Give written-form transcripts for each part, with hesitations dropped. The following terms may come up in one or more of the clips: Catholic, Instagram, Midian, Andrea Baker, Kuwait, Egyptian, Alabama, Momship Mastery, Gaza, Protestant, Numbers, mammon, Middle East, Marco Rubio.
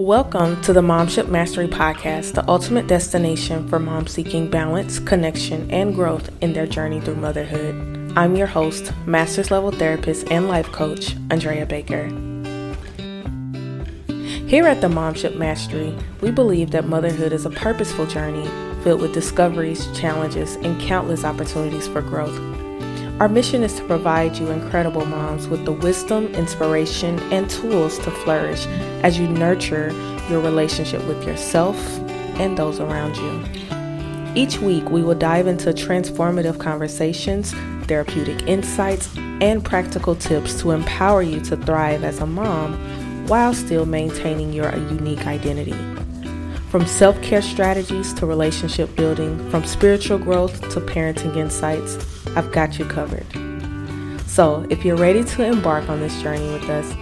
Welcome to the Momship Mastery Podcast, the ultimate destination for moms seeking balance, connection, and growth in their journey through motherhood. I'm your host, master's level therapist and life coach, Andrea Baker. Here at the Momship Mastery, we believe that motherhood is a purposeful journey filled with discoveries, challenges, and countless opportunities for growth. Our mission is to provide you incredible moms with the wisdom, inspiration, and tools to flourish as you nurture your relationship with yourself and those around you. Each week, we will dive into transformative conversations, therapeutic insights, and practical tips to empower you to thrive as a mom while still maintaining your unique identity. From self-care strategies to relationship building, from spiritual growth to parenting insights, I've got you covered. So if you're ready to embark on this journey with us,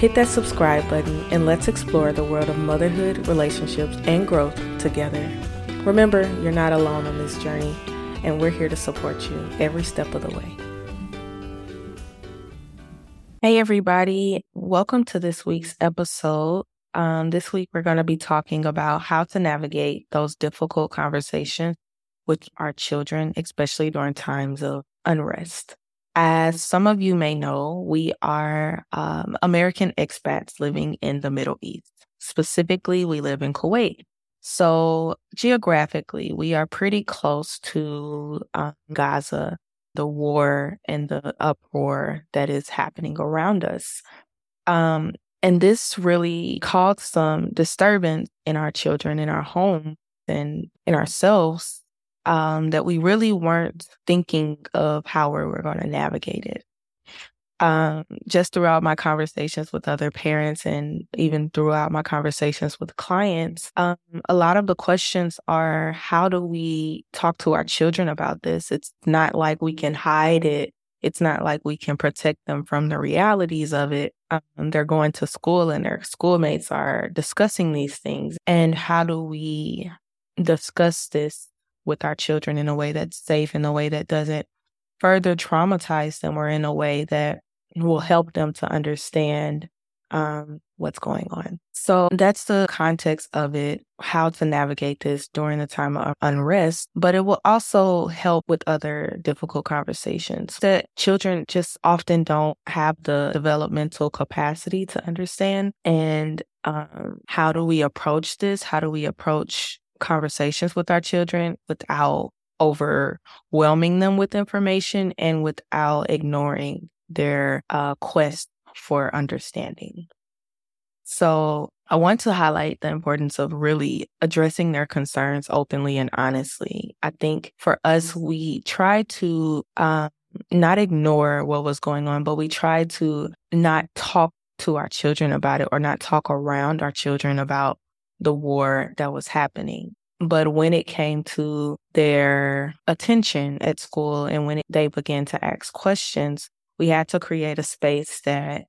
hit that subscribe button and let's explore the world of motherhood, relationships, and growth together. Remember, you're not alone on this journey, and we're here to support you every step of the way. Hey, everybody. Welcome to this week's episode. This week, we're going to be talking about how to navigate those difficult conversations with our children, especially during times of unrest. As some of you may know, we are American expats living in the Middle East. Specifically, we live in Kuwait. So geographically, we are pretty close to Gaza, the war and the uproar that is happening around us. And this really caused some disturbance in our children, in our home, and in ourselves. That we really weren't thinking of how we were going to navigate it. Just throughout my conversations with other parents and even throughout my conversations with clients, a lot of the questions are, how do we talk to our children about this? It's not like we can hide it. It's not like we can protect them from the realities of it. They're going to school and their schoolmates are discussing these things. And how do we discuss this with our children in a way that's safe, in a way that doesn't further traumatize them, or in a way that will help them to understand what's going on? So that's the context of it, how to navigate this during a time of unrest, but it will also help with other difficult conversations that children just often don't have the developmental capacity to understand. And how do we approach this? How do we approach conversations with our children without overwhelming them with information and without ignoring their quest for understanding? So I want to highlight the importance of really addressing their concerns openly and honestly. I think for us, we try to not ignore what was going on, but we try to not talk to our children about it or not talk around our children about the war that was happening. But when it came to their attention at school and when they began to ask questions, we had to create a space that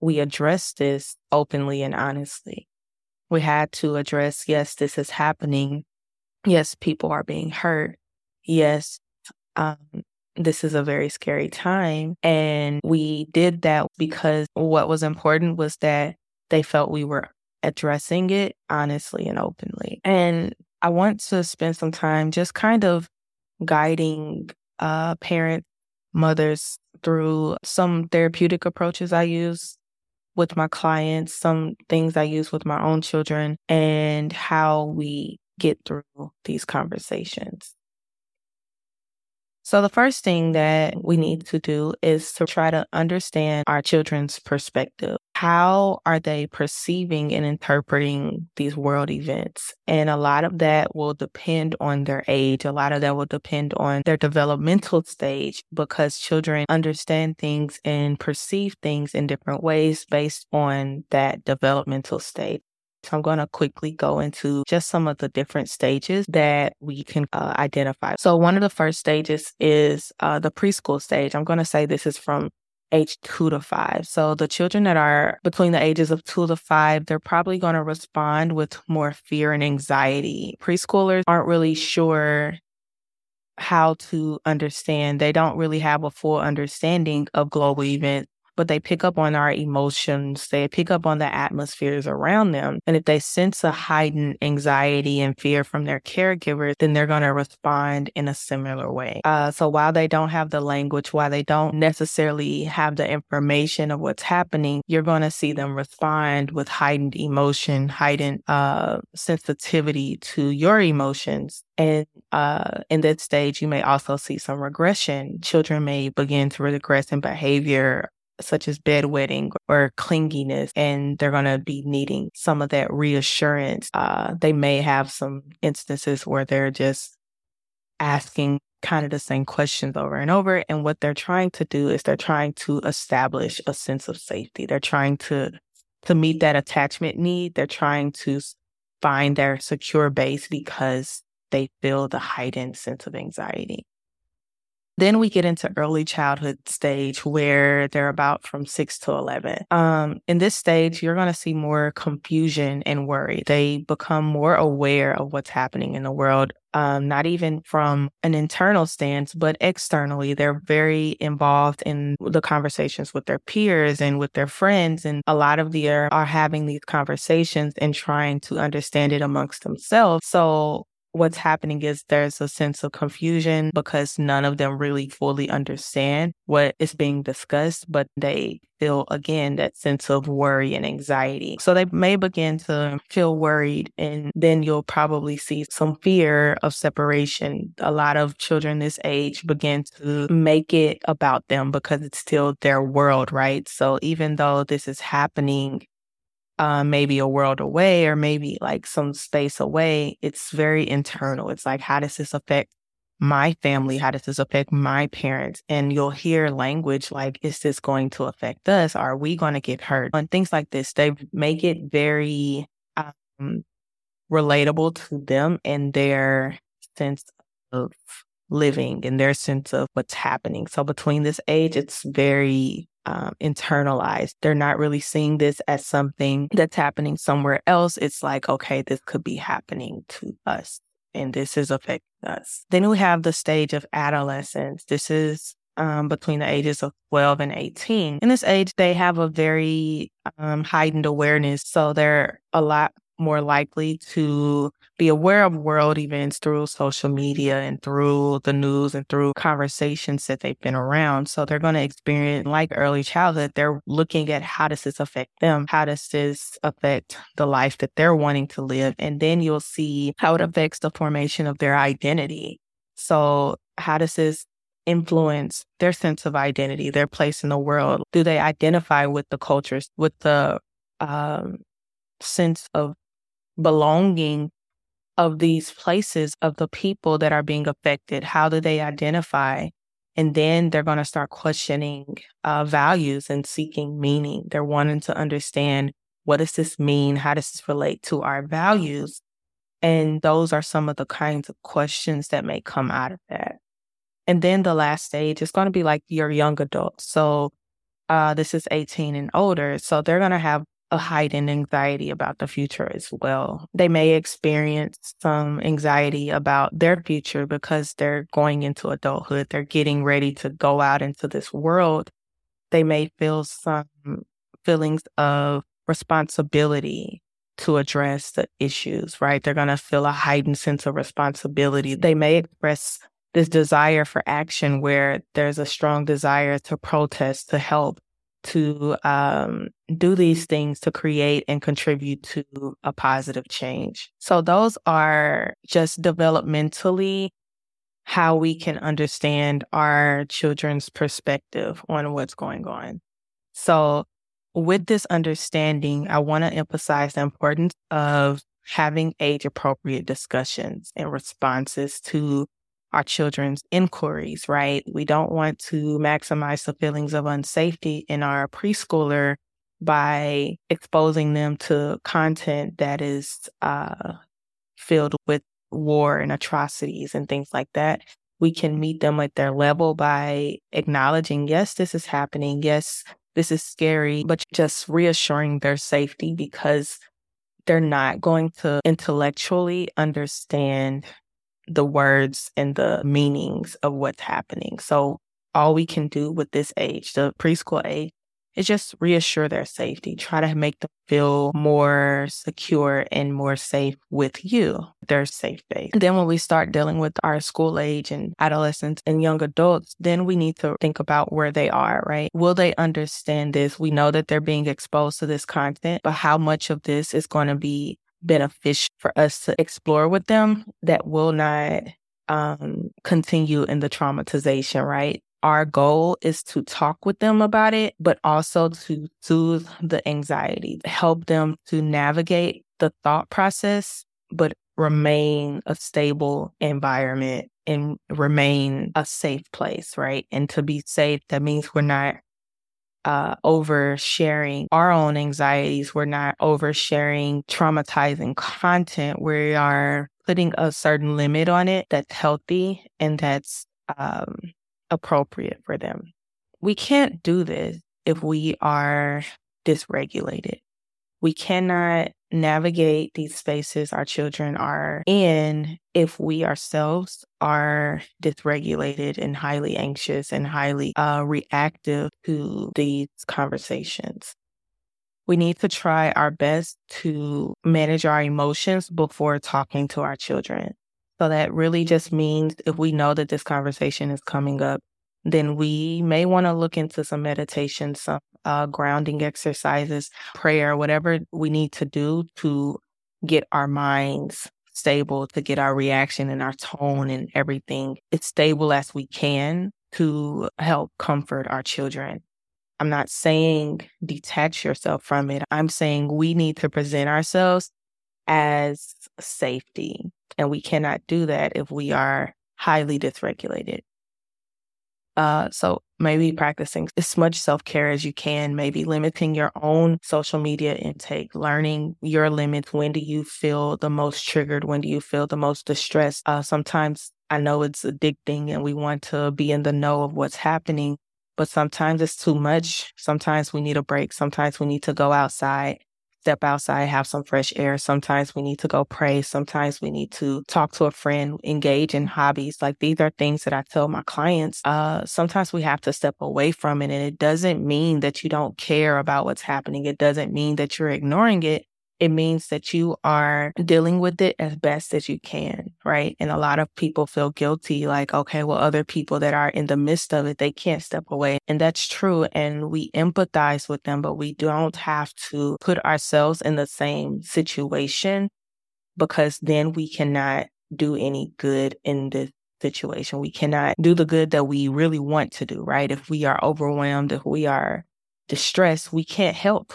we addressed this openly and honestly. We had to address, yes, this is happening. Yes, people are being hurt. Yes, this is a very scary time. And we did that because what was important was that they felt we were addressing it honestly and openly. And I want to spend some time just kind of guiding parents, mothers through some therapeutic approaches I use with my clients, some things I use with my own children, and how we get through these conversations. So the first thing that we need to do is to try to understand our children's perspective. How are they perceiving and interpreting these world events? And a lot of that will depend on their age. A lot of that will depend on their developmental stage, because children understand things and perceive things in different ways based on that developmental stage. So I'm going to quickly go into just some of the different stages that we can identify. So one of the first stages is the preschool stage. I'm going to say this is from age 2 to 5. So the children that are between the ages of 2 to 5, they're probably going to respond with more fear and anxiety. Preschoolers aren't really sure how to understand. They don't really have a full understanding of global events but they pick up on our emotions. They pick up on the atmospheres around them. And if they sense a heightened anxiety and fear from their caregivers, then they're going to respond in a similar way. So while they don't have the language, while they don't necessarily have the information of what's happening, you're going to see them respond with heightened emotion, heightened sensitivity to your emotions. And in that stage, you may also see some regression. Children may begin to regress in behavior such as bedwetting or clinginess, and they're going to be needing some of that reassurance. They may have some instances where they're just asking kind of the same questions over and over. And what they're trying to do is they're trying to establish a sense of safety. They're trying to meet that attachment need. They're trying to find their secure base because they feel the heightened sense of anxiety. Then we get into early childhood stage where they're about from 6 to 11. In this stage, you're going to see more confusion and worry. They become more aware of what's happening in the world, not even from an internal stance, but externally. They're very involved in the conversations with their peers and with their friends. And a lot of them are having these conversations and trying to understand it amongst themselves. So what's happening is there's a sense of confusion because none of them really fully understand what is being discussed, but they feel, again, that sense of worry and anxiety. So they may begin to feel worried, and then you'll probably see some fear of separation. A lot of children this age begin to make it about them because it's still their world, right? So even though this is happening, maybe a world away or maybe like some space away, it's very internal. It's like, how does this affect my family? How does this affect my parents? And you'll hear language like, is this going to affect us? Are we going to get hurt? And things like this, they make it very relatable to them and their sense of living and their sense of what's happening. So between this age, it's very internalized. They're not really seeing this as something that's happening somewhere else. It's like, okay, this could be happening to us and this is affecting us. Then we have the stage of adolescence. This is between the ages of 12 and 18. In this age, they have a very heightened awareness. So they're a lot more likely to be aware of world events through social media and through the news and through conversations that they've been around. So they're going to experience, like early childhood, they're looking at how does this affect them? How does this affect the life that they're wanting to live? And then you'll see how it affects the formation of their identity. So how does this influence their sense of identity, their place in the world? Do they identify with the cultures, with the sense of belonging of these places, of the people that are being affected? How do they identify? And then they're going to start questioning values and seeking meaning. They're wanting to understand, what does this mean? How does this relate to our values? And those are some of the kinds of questions that may come out of that. And then the last stage is going to be like your young adult. So this is 18 and older. So they're going to have a heightened anxiety about the future as well. They may experience some anxiety about their future because they're going into adulthood. They're getting ready to go out into this world. They may feel some feelings of responsibility to address the issues, right? They're going to feel a heightened sense of responsibility. They may express this desire for action where there's a strong desire to protest, to help, to do these things to create and contribute to a positive change. So those are just developmentally how we can understand our children's perspective on what's going on. So with this understanding, I want to emphasize the importance of having age-appropriate discussions and responses to our children's inquiries, right? We don't want to maximize the feelings of unsafety in our preschooler by exposing them to content that is filled with war and atrocities and things like that. We can meet them at their level by acknowledging, yes, this is happening. Yes, this is scary, but just reassuring their safety because they're not going to intellectually understand the words and the meanings of what's happening. So all we can do with this age, the preschool age, is just reassure their safety. Try to make them feel more secure and more safe with you, their safe base. And then when we start dealing with our school age and adolescents and young adults, then we need to think about where they are, right? Will they understand this? We know that they're being exposed to this content, but how much of this is going to be beneficial for us to explore with them that will not continue in the traumatization, right? Our goal is to talk with them about it, but also to soothe the anxiety, help them to navigate the thought process, but remain a stable environment and remain a safe place, right? And to be safe, that means we're not oversharing our own anxieties. We're not oversharing traumatizing content. We are putting a certain limit on it that's healthy and that's appropriate for them. We can't do this if we are dysregulated. We cannot navigate these spaces our children are in if we ourselves are dysregulated and highly anxious and highly reactive to these conversations. We need to try our best to manage our emotions before talking to our children. So that really just means if we know that this conversation is coming up, then we may want to look into some meditation, some grounding exercises, prayer, whatever we need to do to get our minds stable, to get our reaction and our tone and everything as stable as we can to help comfort our children. I'm not saying detach yourself from it. I'm saying we need to present ourselves as safety. And we cannot do that if we are highly dysregulated. So maybe practicing as much self-care as you can, maybe limiting your own social media intake, learning your limits. When do you feel the most triggered? When do you feel the most distressed? Sometimes I know it's addicting and we want to be in the know of what's happening, but sometimes it's too much. Sometimes we need a break. Sometimes we need to go outside. Step outside, have some fresh air. Sometimes we need to go pray. Sometimes we need to talk to a friend, engage in hobbies. Like these are things that I tell my clients. Sometimes we have to step away from it. And it doesn't mean that you don't care about what's happening. It doesn't mean that you're ignoring it. It means that you are dealing with it as best as you can, right? And a lot of people feel guilty, like, okay, well, other people that are in the midst of it, they can't step away. And that's true. And we empathize with them, but we don't have to put ourselves in the same situation because then we cannot do any good in this situation. We cannot do the good that we really want to do, right? If we are overwhelmed, if we are distressed, we can't help.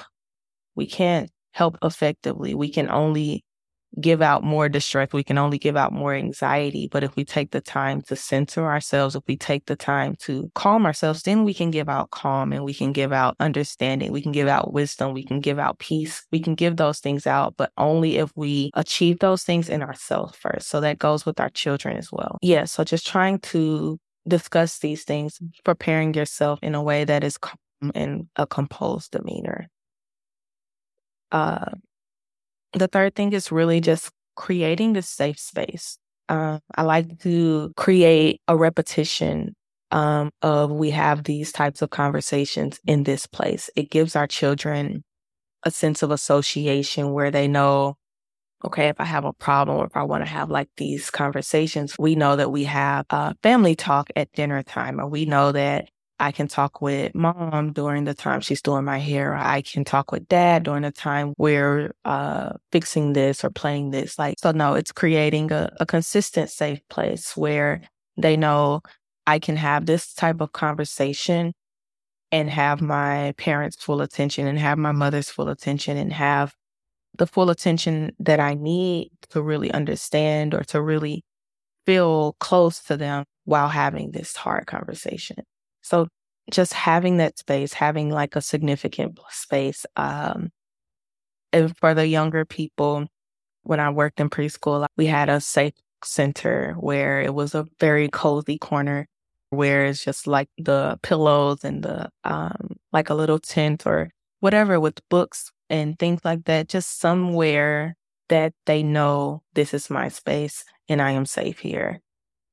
We can't help effectively. We can only give out more distress. We can only give out more anxiety. But if we take the time to center ourselves, if we take the time to calm ourselves, then we can give out calm and we can give out understanding. We can give out wisdom. We can give out peace. We can give those things out, but only if we achieve those things in ourselves first. So that goes with our children as well. Yeah. So just trying to discuss these things, preparing yourself in a way that is calm and a composed demeanor. The third thing is really just creating the safe space. I like to create a repetition of we have these types of conversations in this place. It gives our children a sense of association where they know, okay, if I have a problem or if I want to have like these conversations, we know that we have a family talk at dinner time, or we know that I can talk with mom during the time she's doing my hair. Or I can talk with dad during the time we're fixing this or playing this. Like, so no, it's creating a consistent safe place where they know I can have this type of conversation and have my parents' full attention and have my mother's full attention and have the full attention that I need to really understand or to really feel close to them while having this hard conversation. So just having that space, having like a significant space. And for the younger people, when I worked in preschool, we had a safe center where it was a very cozy corner where it's just like the pillows and the like a little tent or whatever with books and things like that, just somewhere that they know this is my space and I am safe here.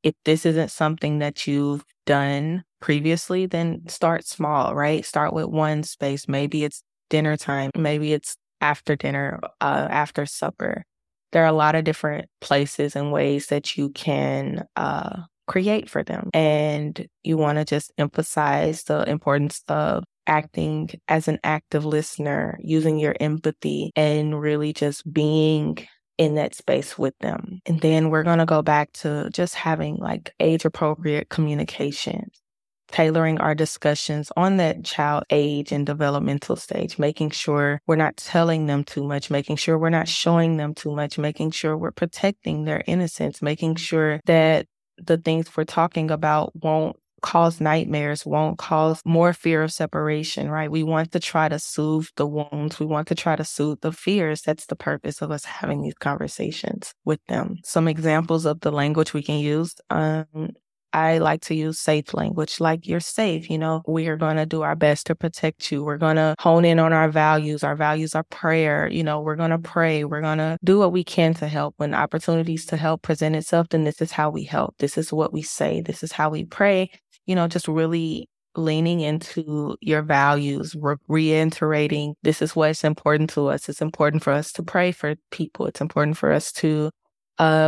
If this isn't something that you've done previously, then start small, right? Start with one space. Maybe it's dinner time. Maybe it's after dinner, after supper. There are a lot of different places and ways that you can create for them. And you want to just emphasize the importance of acting as an active listener, using your empathy, and really just being in that space with them. And then we're going to go back to just having like age-appropriate communication, tailoring our discussions on that child age and developmental stage, making sure we're not telling them too much, making sure we're not showing them too much, making sure we're protecting their innocence, making sure that the things we're talking about won't cause nightmares, won't cause more fear of separation, right? We want to try to soothe the wounds. We want to try to soothe the fears. That's the purpose of us having these conversations with them. Some examples of the language we can use. I like to use safe language, like you're safe, you know, we are going to do our best to protect you. We're going to hone in on our values. Our values are prayer. You know, we're going to pray. We're going to do what we can to help. When opportunities to help present itself, then this is how we help. This is what we say. This is how we pray. You know, just really leaning into your values, reiterating, this is what's important to us. It's important for us to pray for people. It's important for us to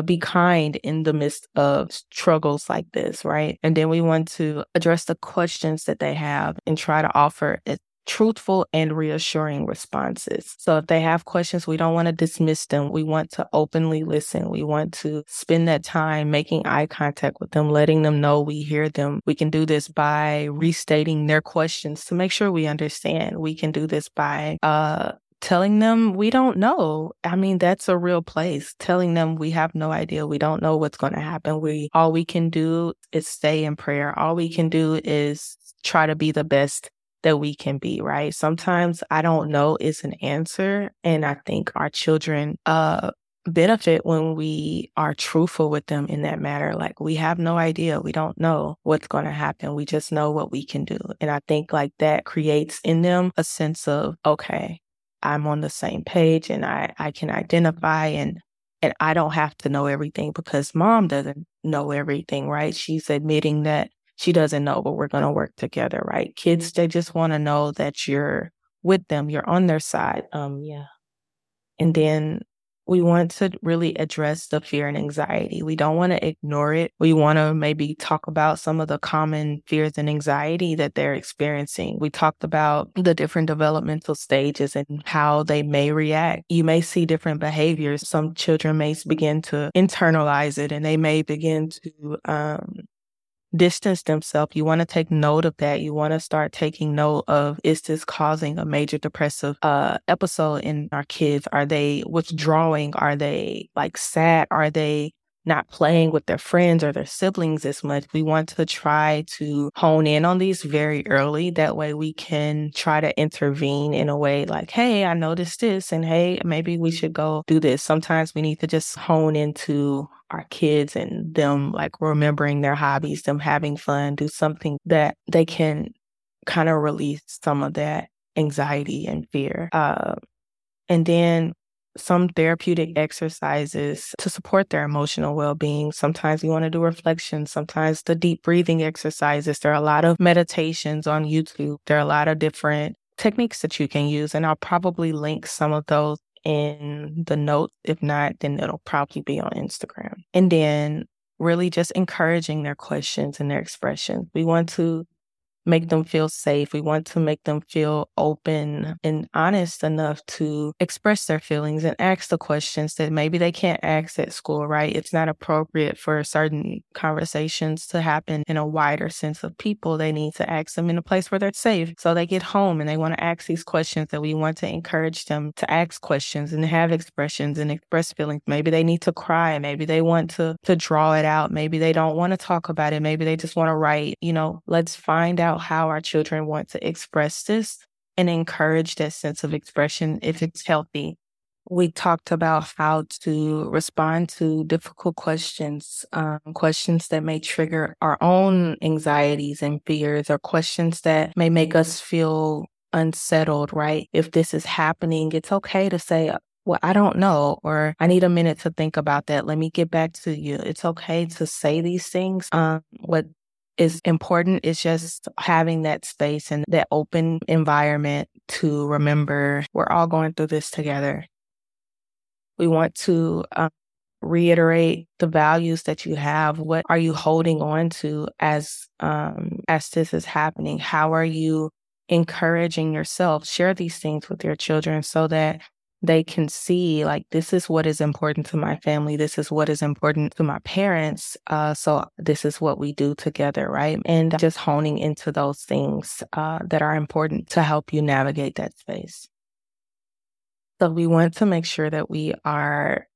be kind in the midst of struggles like this, right? And then we want to address the questions that they have and try to offer truthful and reassuring responses. So if they have questions, we don't want to dismiss them. We want to openly listen. We want to spend that time making eye contact with them, letting them know we hear them. We can do this by restating their questions to make sure we understand. We can do this by telling them we don't know. I mean, that's a real place. Telling them we have no idea. We don't know what's going to happen. All we can do is stay in prayer. All we can do is try to be the best that we can be, right? Sometimes I don't know is an answer. And I think our children benefit when we are truthful with them in that matter. Like, we have no idea. We don't know what's going to happen. We just know what we can do. And I think like that creates in them a sense of, okay, I'm on the same page and I can identify and I don't have to know everything because mom doesn't know everything, right? She's admitting that she doesn't know, but we're going to work together, right? Kids, they just want to know that you're with them, you're on their side. Yeah. And then we want to really address the fear and anxiety. We don't want to ignore it. We want to maybe talk about some of the common fears and anxiety that they're experiencing. We talked about the different developmental stages and how they may react. You may see different behaviors. Some children may begin to internalize it and they may begin to distance themselves. You want to take note of that. You want to start taking note of, is this causing a major depressive episode in our kids? Are they withdrawing? Are they like sad? Are they not playing with their friends or their siblings as much? We want to try to hone in on these very early. That way we can try to intervene in a way like, hey, I noticed this, and hey, maybe we should go do this. Sometimes we need to just hone into our kids and them like remembering their hobbies, them having fun, do something that they can kind of release some of that anxiety and fear. And then some therapeutic exercises to support their emotional well-being. Sometimes you want to do reflections. Sometimes the deep breathing exercises. There are a lot of meditations on YouTube. There are a lot of different techniques that you can use. And I'll probably link some of those in the notes. If not, then it'll probably be on Instagram. And then really just encouraging their questions and their expressions. We want to make them feel safe. We want to make them feel open and honest enough to express their feelings and ask the questions that maybe they can't ask at school, right? It's not appropriate for certain conversations to happen in a wider sense of people. They need to ask them in a place where they're safe. So they get home and they want to ask these questions, that we want to encourage them to ask questions and have expressions and express feelings. Maybe they need to cry. Maybe they want to draw it out. Maybe they don't want to talk about it. Maybe they just want to write. You know, let's find out how our children want to express this and encourage that sense of expression if it's healthy. We talked about how to respond to difficult questions, questions that may trigger our own anxieties and fears, or questions that may make us feel unsettled, right? If this is happening, it's okay to say, well, I don't know, or I need a minute to think about that. Let me get back to you. It's okay to say these things. What is important. It's just having that space and that open environment to remember we're all going through this together. We want to reiterate the values that you have. What are you holding on to as this is happening? How are you encouraging yourself? Share these things with your children so that they can see, like, this is what is important to my family. This is what is important to my parents. So this is what we do together, right? And just honing into those things that are important to help you navigate that space. So we want to make sure that we are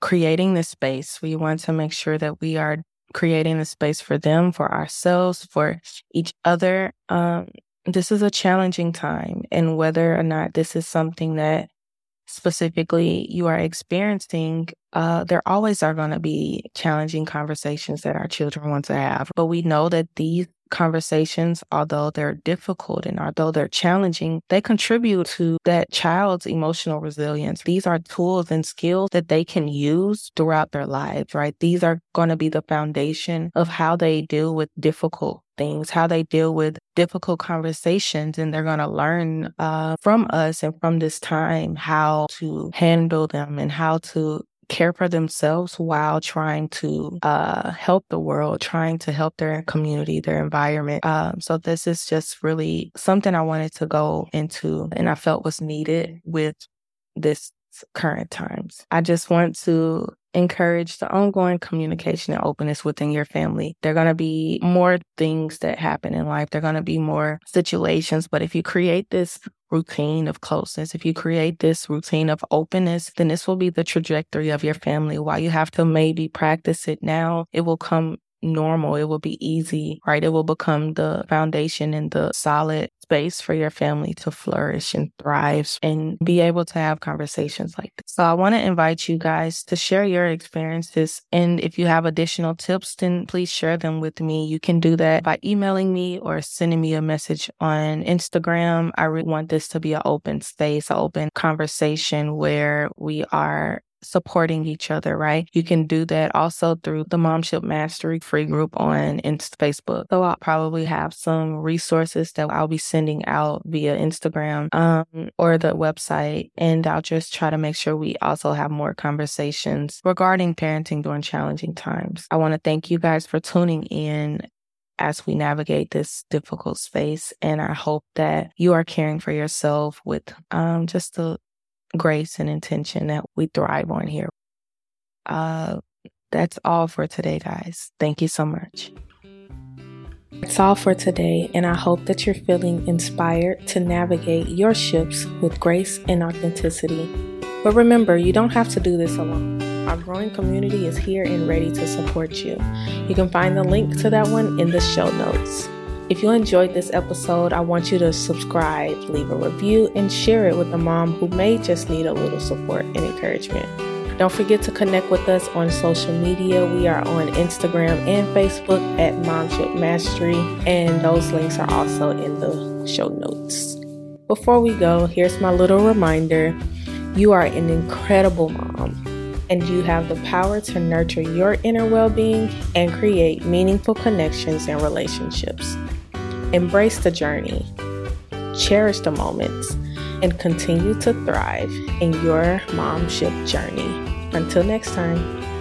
creating this space. We want to make sure that we are creating a space for them, for ourselves, for each other. This is a challenging time. And whether or not this is something that specifically you are experiencing, there always are going to be challenging conversations that our children want to have. But we know that these conversations, although they're difficult and although they're challenging, they contribute to that child's emotional resilience. These are tools and skills that they can use throughout their lives, right? These are going to be the foundation of how they deal with difficult things, how they deal with difficult conversations, and they're going to learn from us and from this time how to handle them and how to care for themselves while trying to help the world, trying to help their community, their environment. So this is just really something I wanted to go into and I felt was needed with this current times. I just want to encourage the ongoing communication and openness within your family. There are going to be more things that happen in life. There are going to be more situations. But if you create this routine of closeness, if you create this routine of openness, then this will be the trajectory of your family. While you have to maybe practice it now, it will come normal. It will be easy, right? It will become the foundation and the solid space for your family to flourish and thrive and be able to have conversations like this. So I want to invite you guys to share your experiences. And if you have additional tips, then please share them with me. You can do that by emailing me or sending me a message on Instagram. I really want this to be an open space, an open conversation where we are supporting each other, right? You can do that also through the Momship Mastery free group on Facebook. So I'll probably have some resources that I'll be sending out via Instagram or the website. And I'll just try to make sure we also have more conversations regarding parenting during challenging times. I want to thank you guys for tuning in as we navigate this difficult space. And I hope that you are caring for yourself with just the grace and intention that we thrive on here. That's all for today, guys. Thank you so much. That's all for today, and I hope that you're feeling inspired to navigate your ships with grace and authenticity. But remember, you don't have to do this alone. Our growing community is here and ready to support you. You can find the link to that one in the show notes. If you enjoyed this episode, I want you to subscribe, leave a review, and share it with a mom who may just need a little support and encouragement. Don't forget to connect with us on social media. We are on Instagram and Facebook at Momship Mastery, and those links are also in the show notes. Before we go, here's my little reminder. You are an incredible mom, and you have the power to nurture your inner well-being and create meaningful connections and relationships. Embrace the journey, cherish the moments, and continue to thrive in your momship journey. Until next time.